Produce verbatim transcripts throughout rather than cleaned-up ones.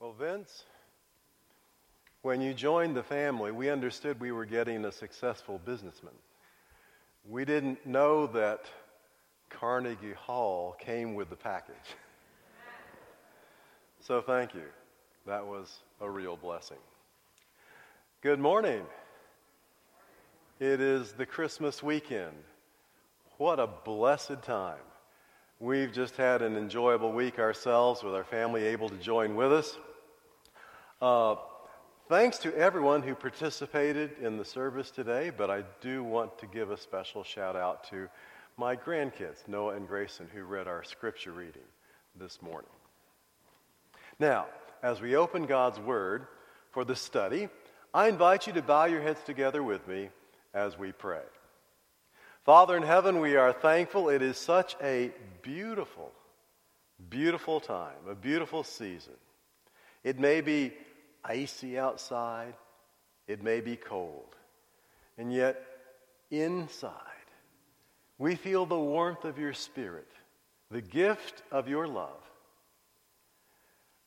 Well, Vince, when you joined the family, we understood we were getting a successful businessman. We didn't know that Carnegie Hall came with the package. So thank you. That was a real blessing. Good morning. It is the Christmas weekend. What a blessed time. We've just had an enjoyable week ourselves with our family able to join with us. Uh, thanks to everyone who participated in the service today, but I do want to give a special shout out to my grandkids, Noah and Grayson, who read our scripture reading this morning. Now, as we open God's Word for the study, I invite you to bow your heads together with me as we pray. Father in heaven, we are thankful. It is such a beautiful, beautiful time, a beautiful season. It may be icy outside, it may be cold, and yet inside we feel the warmth of your Spirit, the gift of your love.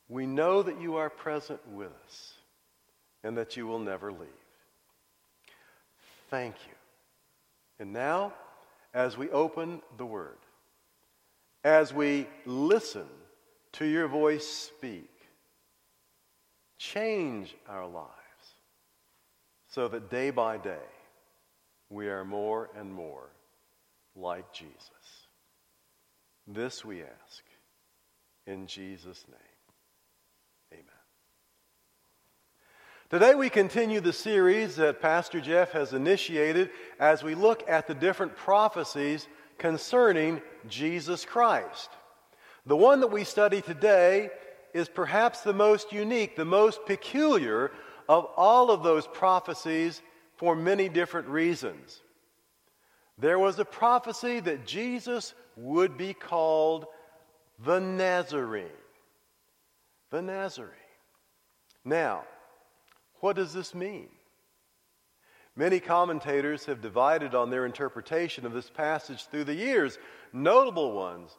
We know that you are present with us and that you will never leave. Thank you. And now, as we open the Word, as we listen to your voice speak, change our lives so that day by day we are more and more like Jesus. This we ask in Jesus' name. Today we continue the series that Pastor Jeff has initiated as we look at the different prophecies concerning Jesus Christ. The one that we study today is perhaps the most unique, the most peculiar of all of those prophecies for many different reasons. There was a prophecy that Jesus would be called the Nazarene. The Nazarene. Now, what does this mean? Many commentators have divided on their interpretation of this passage through the years. Notable ones,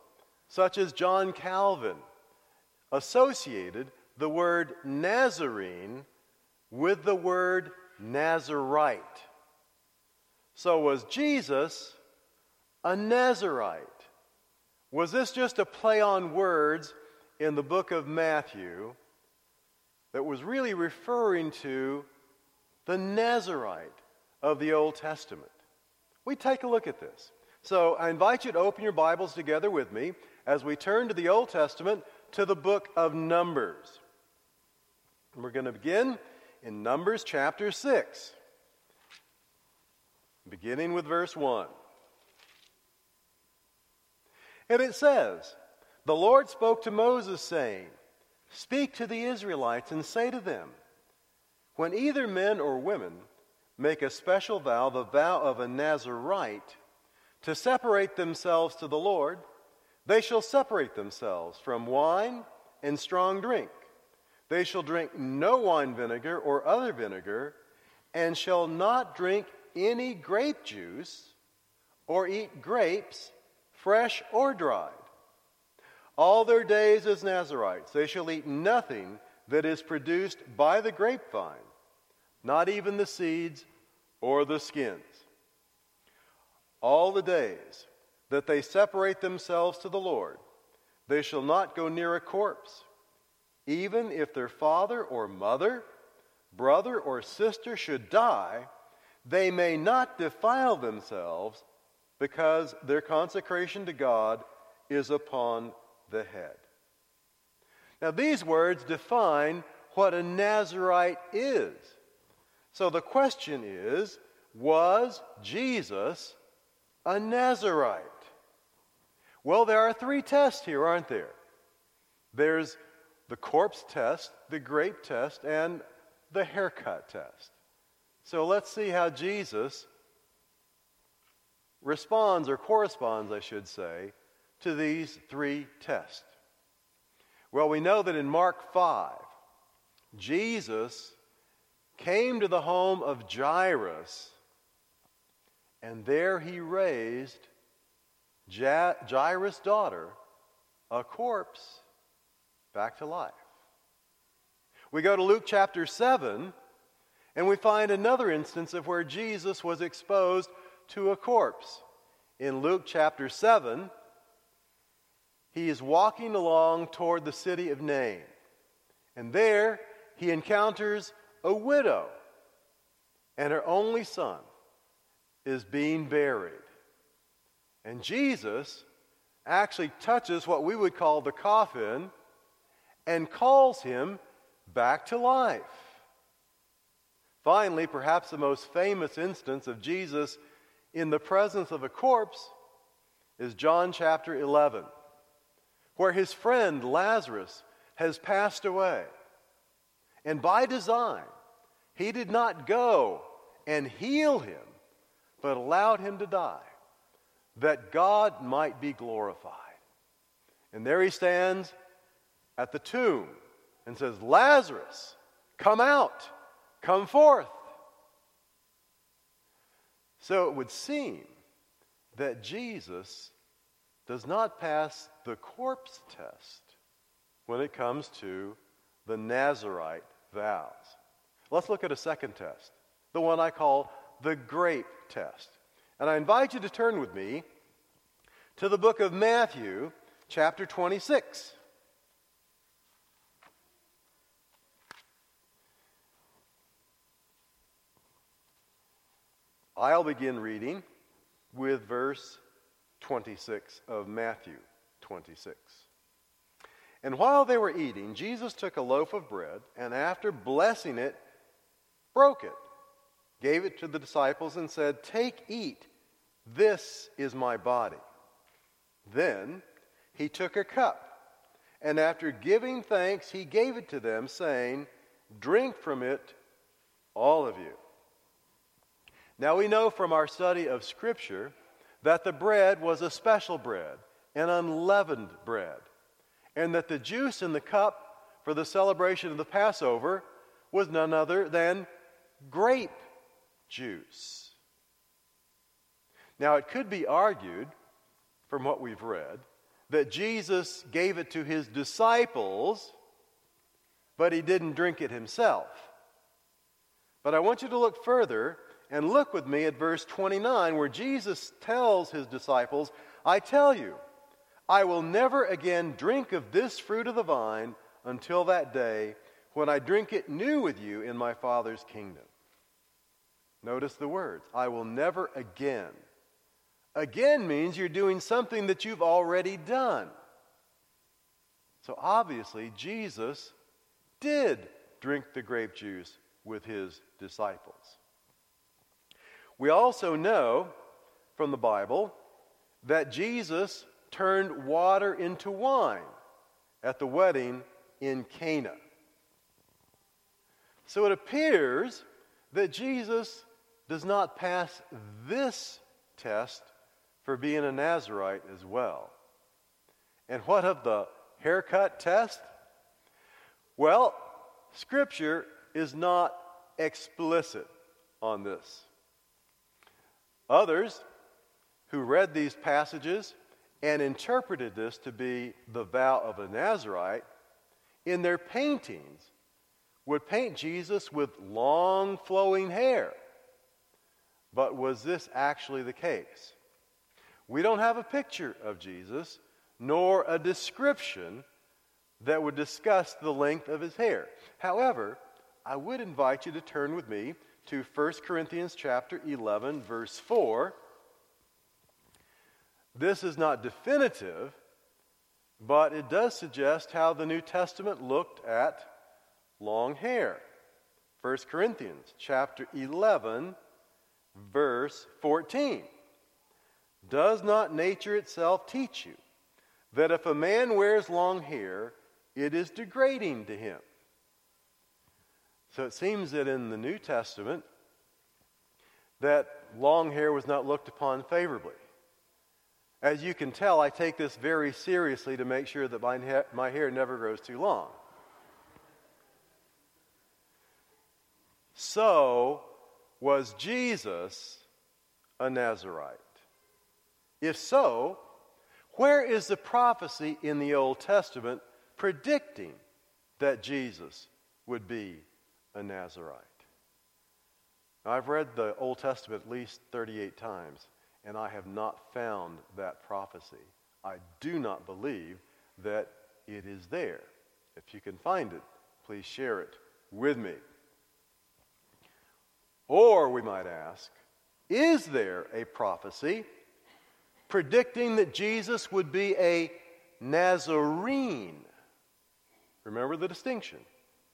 such as John Calvin, associated the word Nazarene with the word Nazarite. So was Jesus a Nazarite? Was this just a play on words in the book of Matthew that was really referring to the Nazarite of the Old Testament? We take a look at this. So I invite you to open your Bibles together with me as we turn to the Old Testament, to the book of Numbers. And we're going to begin in Numbers chapter six, beginning with verse one. And it says, "The Lord spoke to Moses, saying, Speak to the Israelites and say to them, When either men or women make a special vow, the vow of a Nazarite, to separate themselves to the Lord, they shall separate themselves from wine and strong drink. They shall drink no wine vinegar or other vinegar, and shall not drink any grape juice or eat grapes, fresh or dried. All their days as Nazarites, they shall eat nothing that is produced by the grapevine, not even the seeds or the skins. All the days that they separate themselves to the Lord, they shall not go near a corpse, even if their father or mother, brother or sister should die, they may not defile themselves, because their consecration to God is upon the head." Now, these words define what a Nazarite is. So the question is, was Jesus a Nazarite? Well, there are three tests here, aren't there? There's the corpse test, the grape test, and the haircut test. So let's see how Jesus responds, or corresponds, I should say, to these three tests. Well, we know that in Mark five, Jesus came to the home of Jairus, and there he raised Jairus' daughter, a corpse, back to life. We go to Luke chapter seven, and we find another instance of where Jesus was exposed to a corpse. In Luke chapter seven, he is walking along toward the city of Nain, and there he encounters a widow, and her only son is being buried. And Jesus actually touches what we would call the coffin and calls him back to life. Finally, perhaps the most famous instance of Jesus in the presence of a corpse is John chapter eleven, where his friend Lazarus has passed away. And by design, he did not go and heal him, but allowed him to die, that God might be glorified. And there he stands at the tomb and says, "Lazarus, come out, come forth." So it would seem that Jesus does not pass the corpse test when it comes to the Nazarite vows. Let's look at a second test, the one I call the grape test. And I invite you to turn with me to the book of Matthew, chapter twenty-six. I'll begin reading with verse twenty-six of Matthew twenty-six. "And while they were eating, Jesus took a loaf of bread, and after blessing it, broke it, gave it to the disciples and said, 'Take, eat, this is my body.' Then he took a cup, and after giving thanks, he gave it to them, saying, 'Drink from it, all of you.'" Now we know from our study of Scripture that the bread was a special bread, an unleavened bread, and that the juice in the cup for the celebration of the Passover was none other than grape juice. Now, it could be argued from what we've read that Jesus gave it to his disciples, but he didn't drink it himself. But I want you to look further and look with me at verse twenty-nine, where Jesus tells his disciples, "I tell you, I will never again drink of this fruit of the vine until that day when I drink it new with you in my Father's kingdom." Notice the words, "I will never again." Again means you're doing something that you've already done. So obviously, Jesus did drink the grape juice with his disciples. We also know from the Bible that Jesus turned water into wine at the wedding in Cana. So it appears that Jesus does not pass this test for being a Nazarite as well. And what of the haircut test? Well, Scripture is not explicit on this. Others who read these passages and interpreted this to be the vow of a Nazarite, in their paintings, would paint Jesus with long flowing hair. But was this actually the case? We don't have a picture of Jesus, nor a description that would discuss the length of his hair. However, I would invite you to turn with me to First Corinthians chapter eleven, verse four. This is not definitive, but it does suggest how the New Testament looked at long hair. First Corinthians chapter eleven, verse fourteen. "Does not nature itself teach you that if a man wears long hair, it is degrading to him?" So it seems that in the New Testament, that long hair was not looked upon favorably. As you can tell, I take this very seriously to make sure that my, ha- my hair never grows too long. So, was Jesus a Nazarite? If so, where is the prophecy in the Old Testament predicting that Jesus would be a Nazarite. Now, I've read the Old Testament at least thirty-eight times, and I have not found that prophecy. I do not believe that it is there. If you can find it, please share it with me. Or we might ask, is there a prophecy predicting that Jesus would be a Nazarene? Remember the distinction,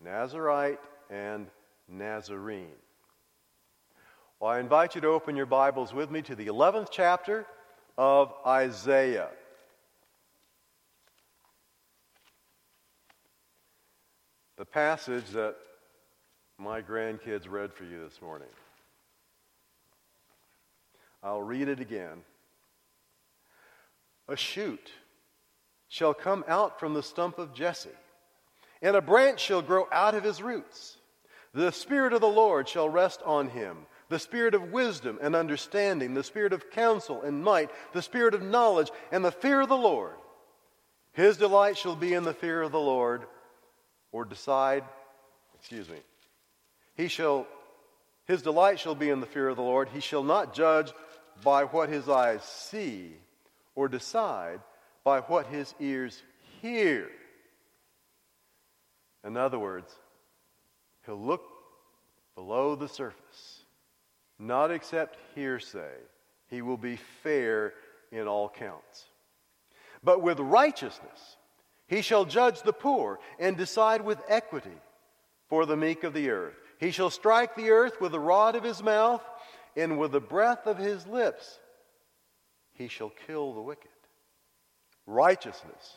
Nazarite and Nazarene. Well, I invite you to open your Bibles with me to the eleventh chapter of Isaiah. The passage that my grandkids read for you this morning. I'll read it again. A shoot shall come out from the stump of Jesse, and a branch shall grow out of his roots. The Spirit of the Lord shall rest on him, the Spirit of wisdom and understanding, the Spirit of counsel and might, the Spirit of knowledge and the fear of the Lord. His delight shall be in the fear of the Lord, or decide, excuse me, he shall, his delight shall be in the fear of the Lord. He shall not judge by what his eyes see, or decide by what his ears hear. In other words, he'll look below the surface, not accept hearsay. He will be fair in all counts. But with righteousness he shall judge the poor and decide with equity for the meek of the earth. He shall strike the earth with the rod of his mouth, and with the breath of his lips he shall kill the wicked. Righteousness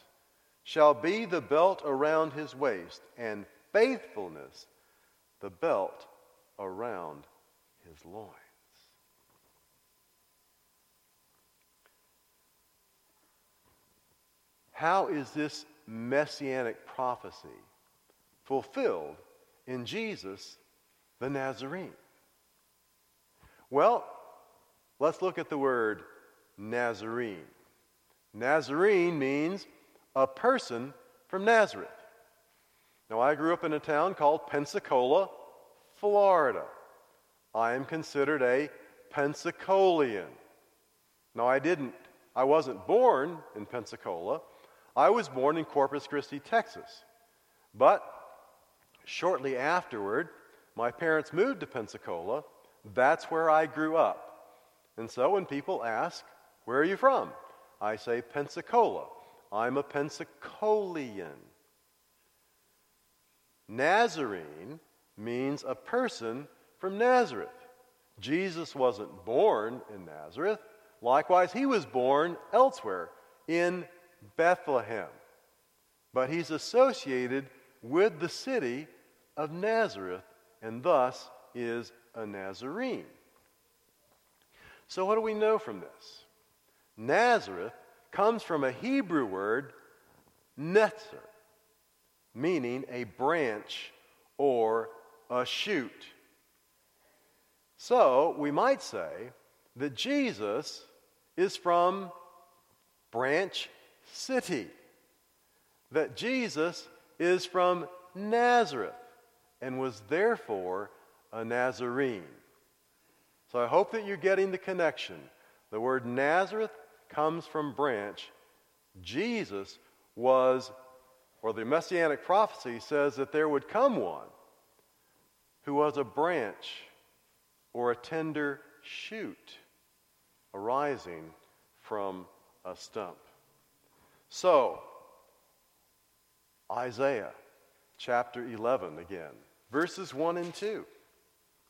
shall be the belt around his waist, and faithfulness the belt around his loins. How is this messianic prophecy fulfilled in Jesus the Nazarene? Well, let's look at the word Nazarene. Nazarene means a person from Nazareth. Now, I grew up in a town called Pensacola, Florida. I am considered a Pensacolian. No, I didn't. I wasn't born in Pensacola. I was born in Corpus Christi, Texas. But shortly afterward, my parents moved to Pensacola. That's where I grew up. And so when people ask, where are you from? I say Pensacola. I'm a Pensacolian. Nazarene means a person from Nazareth. Jesus wasn't born in Nazareth. Likewise, he was born elsewhere in Bethlehem. But he's associated with the city of Nazareth, and thus is a Nazarene. So what do we know from this? Nazareth comes from a Hebrew word, netzer, meaning a branch or a shoot. So we might say that Jesus is from Branch City, that Jesus is from Nazareth and was therefore a Nazarene. So I hope that you're getting the connection. The word Nazareth comes from branch. Jesus was, or the messianic prophecy says that there would come one who was a branch or a tender shoot arising from a stump. So, Isaiah chapter eleven again, verses one and two.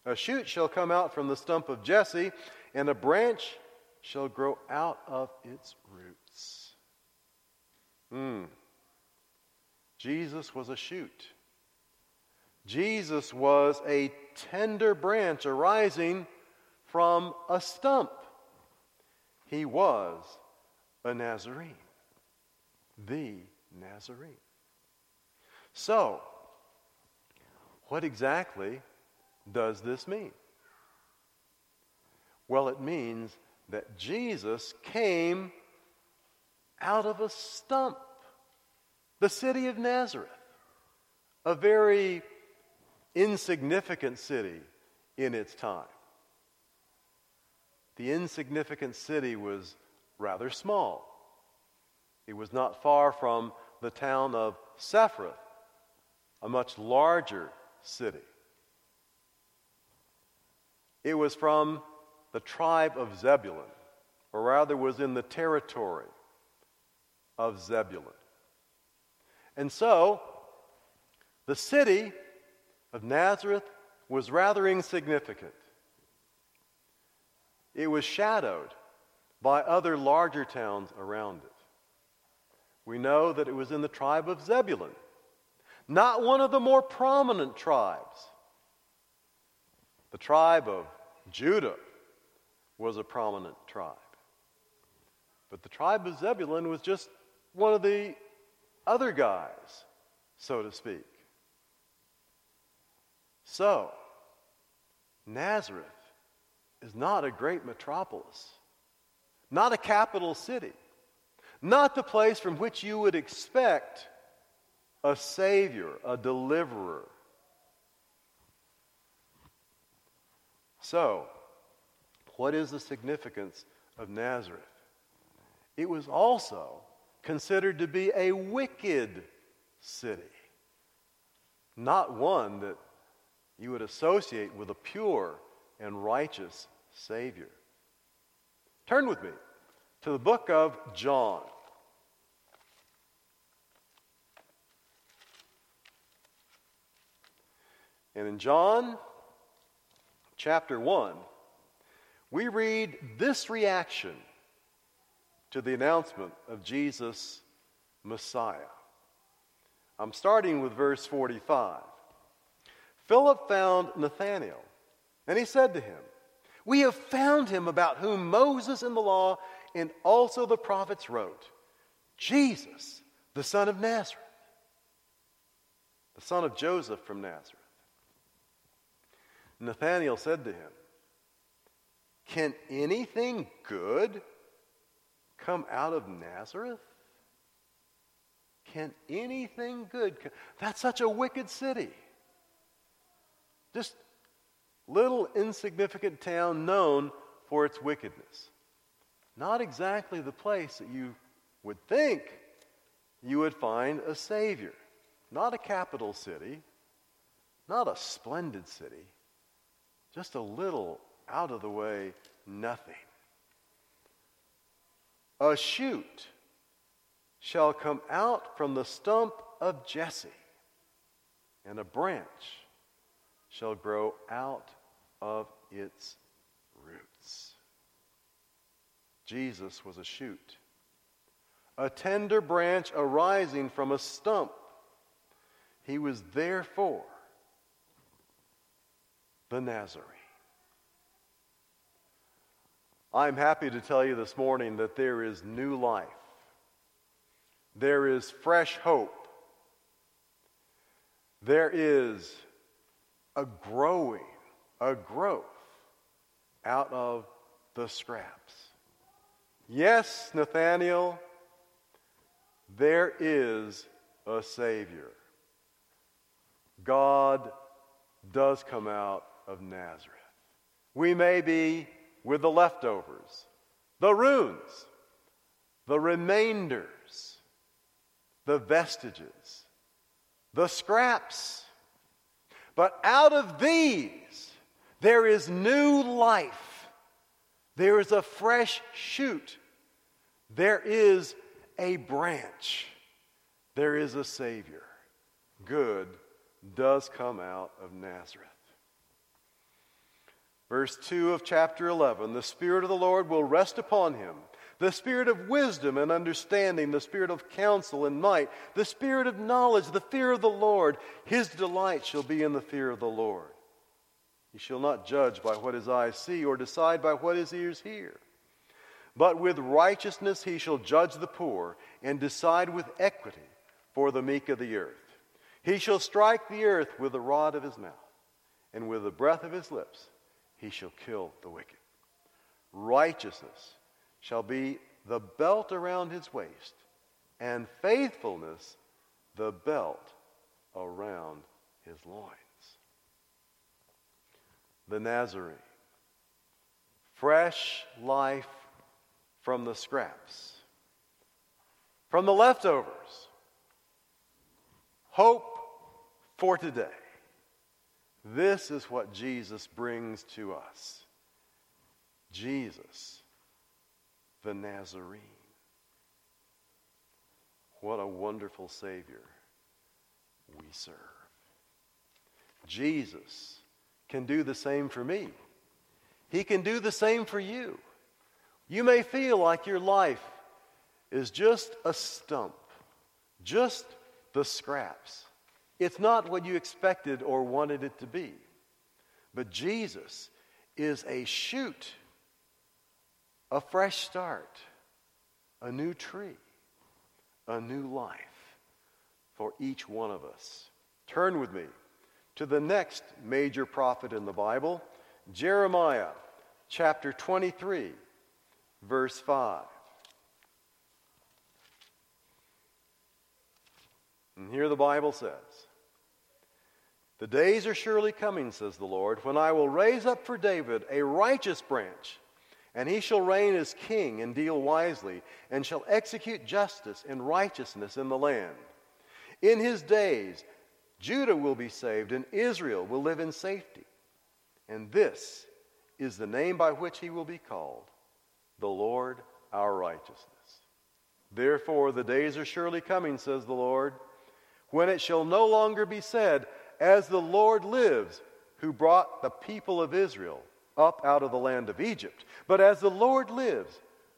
A shoot shall come out from the stump of Jesse, and a branch shall grow out of its roots. Mm. Jesus was a shoot. Jesus was a tender branch arising from a stump. He was a Nazarene, the Nazarene. So, what exactly does this mean? Well, it means that Jesus came out of a stump, the city of Nazareth, a very insignificant city in its time. The insignificant city was rather small. It was not far from the town of Sepphoris, a much larger city. It was from the tribe of Zebulun, or rather was in the territory of Zebulun. And so, the city of Nazareth was rather insignificant. It was shadowed by other larger towns around it. We know that it was in the tribe of Zebulun, not one of the more prominent tribes. The tribe of Judah was a prominent tribe. But the tribe of Zebulun was just one of the other guys, so to speak. So, Nazareth is not a great metropolis, not a capital city, not the place from which you would expect a savior, a deliverer. So, what is the significance of Nazareth? It was also considered to be a wicked city, not one that you would associate with a pure and righteous Savior. Turn with me to the book of John. And in John chapter one, we read this reaction to the announcement of Jesus, Messiah. I'm starting with verse forty-five. Philip found Nathanael, and he said to him, "We have found him about whom Moses in the law and also the prophets wrote, Jesus, the son of Nazareth, the son of Joseph from Nazareth." Nathanael said to him, "Can anything good come out of Nazareth?" Can anything good come? That's such a wicked city. Just little insignificant town known for its wickedness. Not exactly the place that you would think you would find a savior. Not a capital city, not a splendid city, just a little out of the way nothing. "A shoot shall come out from the stump of Jesse, and a branch shall grow out of its roots." Jesus was a shoot, a tender branch arising from a stump. He was therefore the Nazarene. I'm happy to tell you this morning that there is new life. There is fresh hope. There is a growing, a growth out of the scraps. Yes, Nathanael, there is a Savior. God does come out of Nazareth. We may be with the leftovers, the ruins, the remainders, the vestiges, the scraps. But out of these, there is new life. There is a fresh shoot. There is a branch. There is a Savior. Good does come out of Nazareth. Verse two of chapter eleven, "The Spirit of the Lord will rest upon him, the Spirit of wisdom and understanding, the Spirit of counsel and might, the Spirit of knowledge, the fear of the Lord. His delight shall be in the fear of the Lord. He shall not judge by what his eyes see or decide by what his ears hear. But with righteousness he shall judge the poor and decide with equity for the meek of the earth. He shall strike the earth with the rod of his mouth, and with the breath of his lips he shall kill the wicked. Righteousness shall be the belt around his waist, and faithfulness the belt around his loins." the Nazarene. Fresh life from the scraps, from the leftovers. Hope for today. This is what Jesus brings to us. Jesus, the Nazarene. What a wonderful Savior we serve. Jesus can do the same for me. He can do the same for you. You may feel like your life is just a stump, just the scraps. It's not what you expected or wanted it to be. But Jesus is a shoot, a fresh start, a new tree, a new life for each one of us. Turn with me to the next major prophet in the Bible, Jeremiah chapter twenty-three, verse five. And here the Bible says, "The days are surely coming, says the Lord, when I will raise up for David a righteous branch, and he shall reign as king and deal wisely, and shall execute justice and righteousness in the land. In his days, Judah will be saved, and Israel will live in safety. And this is the name by which he will be called, the Lord our righteousness. Therefore, the days are surely coming, says the Lord, when it shall no longer be said, as the Lord lives, who brought the people of Israel up out of the land of Egypt, but as the Lord lives,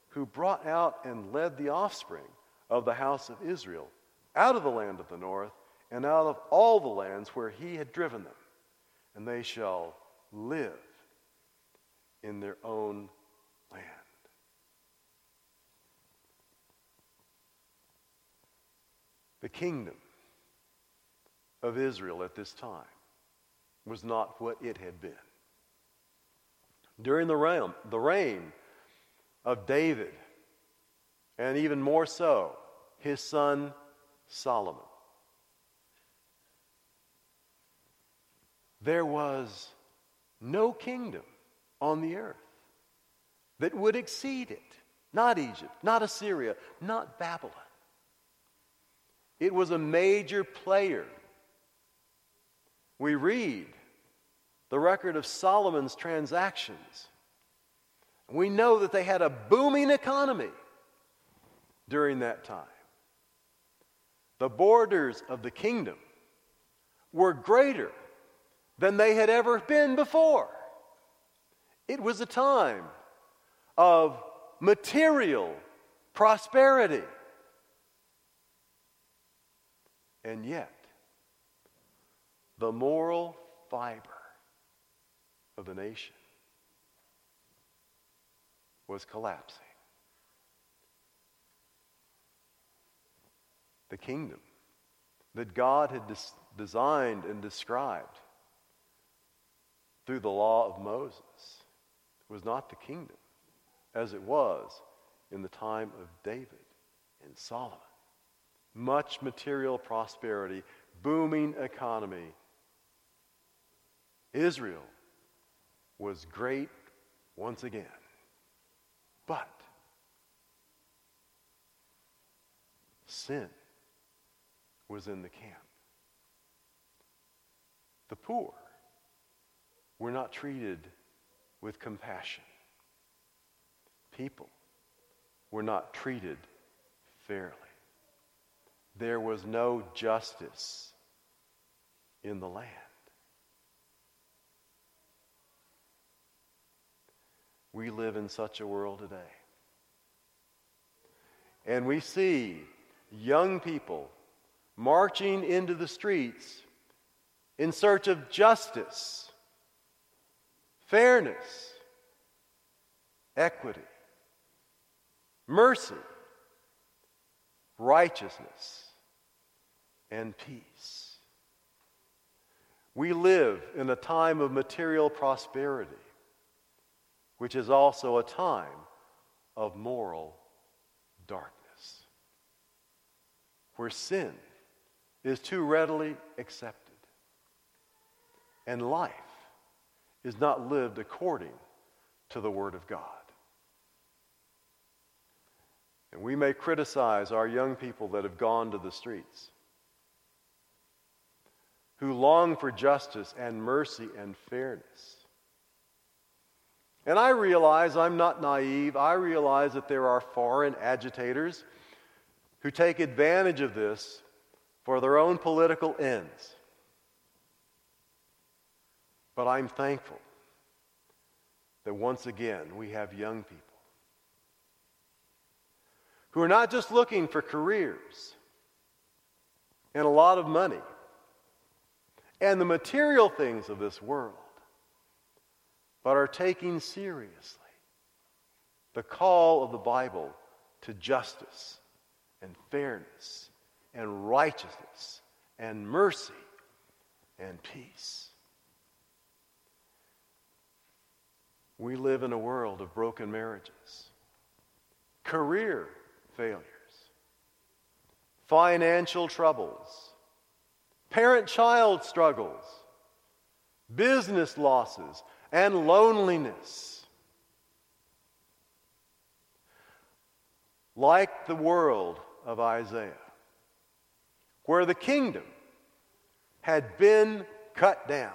who brought out and led the offspring of the house of Israel out of the land of the north and out of all the lands where he had driven them, and they shall live in their own land." The kingdom of Israel at this time was not what it had been. During the realm, the reign of David, and even more so, his son Solomon, there was no kingdom on the earth that would exceed it. Not Egypt, not Assyria, not Babylon. It was a major player. We read the record of Solomon's transactions. We know that they had a booming economy during that time. The borders of the kingdom were greater than they had ever been before. It was a time of material prosperity. And yet, the moral fiber of the nation was collapsing. The kingdom that God had des- designed and described through the law of Moses was not the kingdom as it was in the time of David and Solomon. Much material prosperity, booming economy. Israel was great once again. But sin was in the camp. The poor were not treated with compassion. People were not treated fairly. There was no justice in the land. We live in such a world today. And we see young people marching into the streets in search of justice, fairness, equity, mercy, righteousness, and peace. We live in a time of material prosperity, which is also a time of moral darkness, where sin is too readily accepted and life is not lived according to the Word of God. And we may criticize our young people that have gone to the streets, who long for justice and mercy and fairness. And I realize I'm not naive. I realize that there are foreign agitators who take advantage of this for their own political ends. But I'm thankful that once again we have young people who are not just looking for careers and a lot of money and the material things of this world, but are taking seriously the call of the Bible to justice and fairness and righteousness and mercy and peace. We live in a world of broken marriages, career failures, financial troubles, parent-child struggles, business losses, and loneliness. Like the world of Isaiah, where the kingdom had been cut down,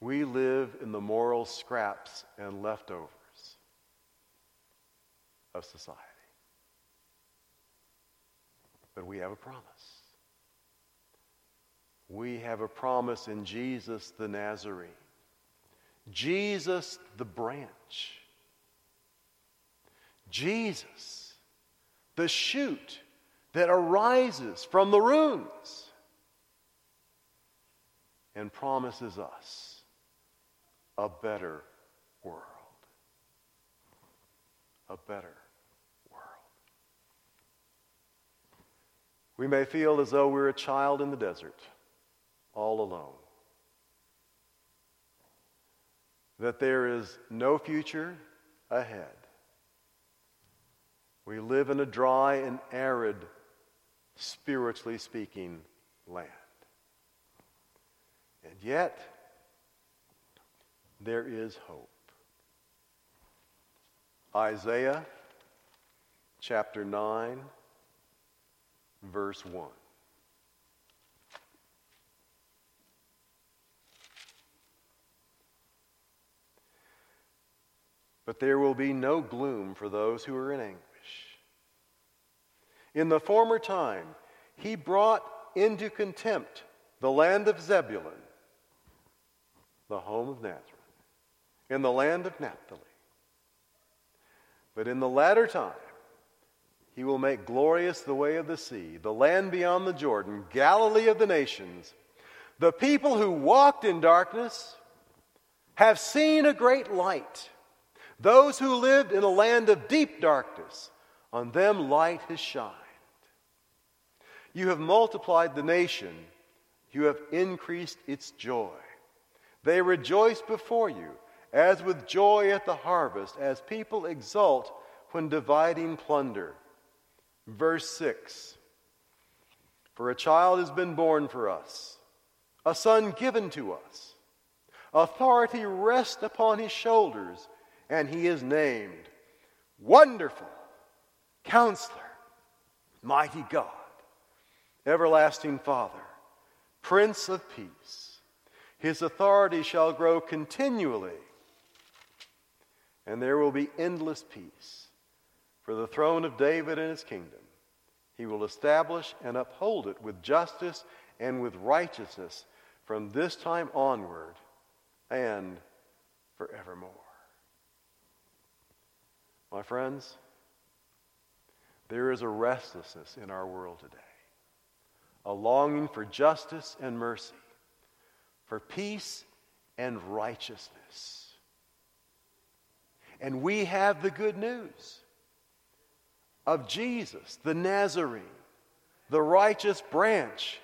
we live in the moral scraps and leftovers of society. But we have a promise. We have a promise in Jesus the Nazarene, Jesus the branch, Jesus the shoot that arises from the ruins and promises us a better world. A better world. We may feel as though we're a child in the desert, all alone. That there is no future ahead. We live in a dry and arid, spiritually speaking, land. And yet, there is hope. Isaiah chapter nine, verse one. But there will be no gloom for those who are in anguish. In the former time, he brought into contempt the land of Zebulun, the home of Nazareth, and the land of Naphtali. But in the latter time, he will make glorious the way of the sea, the land beyond the Jordan, Galilee of the nations. The people who walked in darkness have seen a great light. Those who lived in a land of deep darkness, on them light has shined. You have multiplied the nation, you have increased its joy. They rejoice before you, as with joy at the harvest, as people exult when dividing plunder. Verse six, for a child has been born for us, a son given to us. Authority rests upon his shoulders, and he is named Wonderful Counselor, Mighty God, Everlasting Father, Prince of Peace. His authority shall grow continually, and there will be endless peace. For the throne of David and his kingdom, he will establish and uphold it with justice and with righteousness from this time onward and forevermore. My friends, there is a restlessness in our world today, a longing for justice and mercy, for peace and righteousness. And we have the good news of Jesus, the Nazarene, the righteous branch,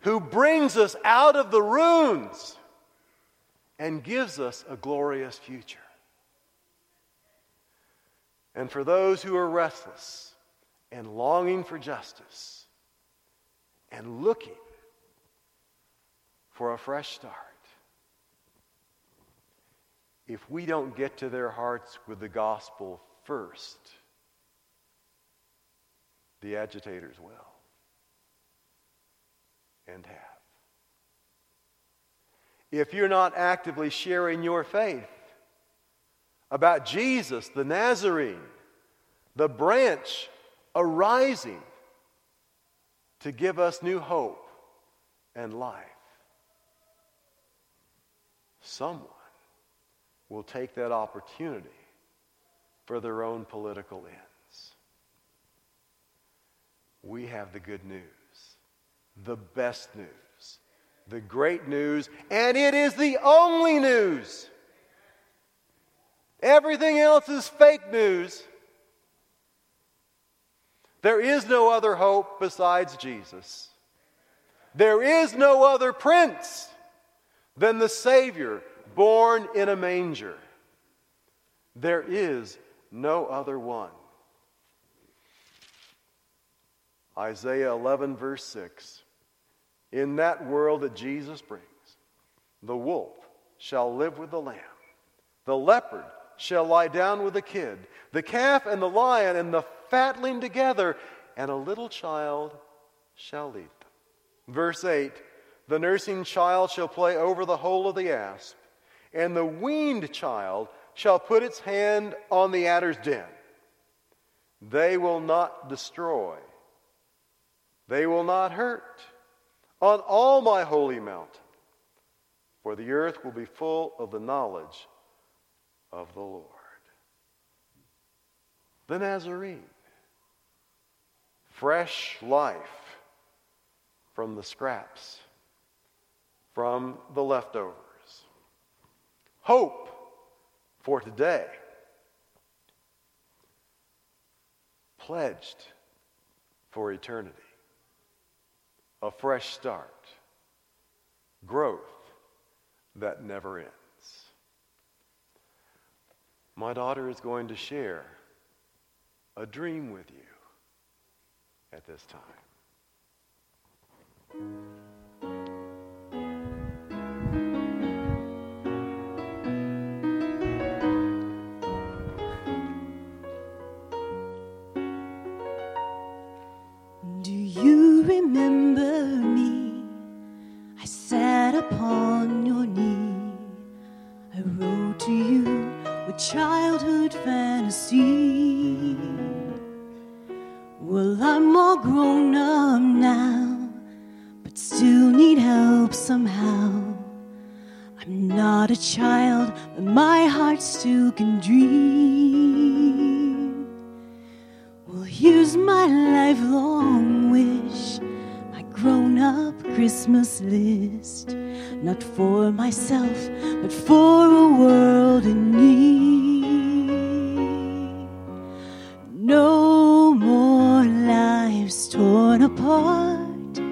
who brings us out of the ruins and gives us a glorious future. And for those who are restless and longing for justice and looking for a fresh start. If we don't get to their hearts with the gospel first, the agitators will, and have. If you're not actively sharing your faith about Jesus, the Nazarene, the branch arising to give us new hope and life, someone will take that opportunity for their own political ends. We have the good news, the best news, the great news, and it is the only news. Everything else is fake news. There is no other hope besides Jesus. There is no other prince than the Savior born in a manger. There is no other one. Isaiah eleven, verse six. In that world that Jesus brings, the wolf shall live with the lamb. The leopard shall lie down with the kid. The calf and the lion and the fatling together, and a little child shall lead them. Verse eight, the nursing child shall play over the hole of the asp, and the weaned child shall put its hand on the adder's den. They will not destroy. They will not hurt. On all my holy mountain, for the earth will be full of the knowledge of the Lord. The Nazarene, fresh life from the scraps, from the leftovers. Hope for today, pledged for eternity. A fresh start, growth that never ends. My daughter is going to share a dream with you at this time. Upon your knee, I wrote to you with childhood fantasy. Well, I'm all grown up now, but still need help somehow. I'm not a child, but my heart still can dream. Well, here's my lifelong wish, my grown-up Christmas list. Not for myself, but for a world in need. No more lives torn apart.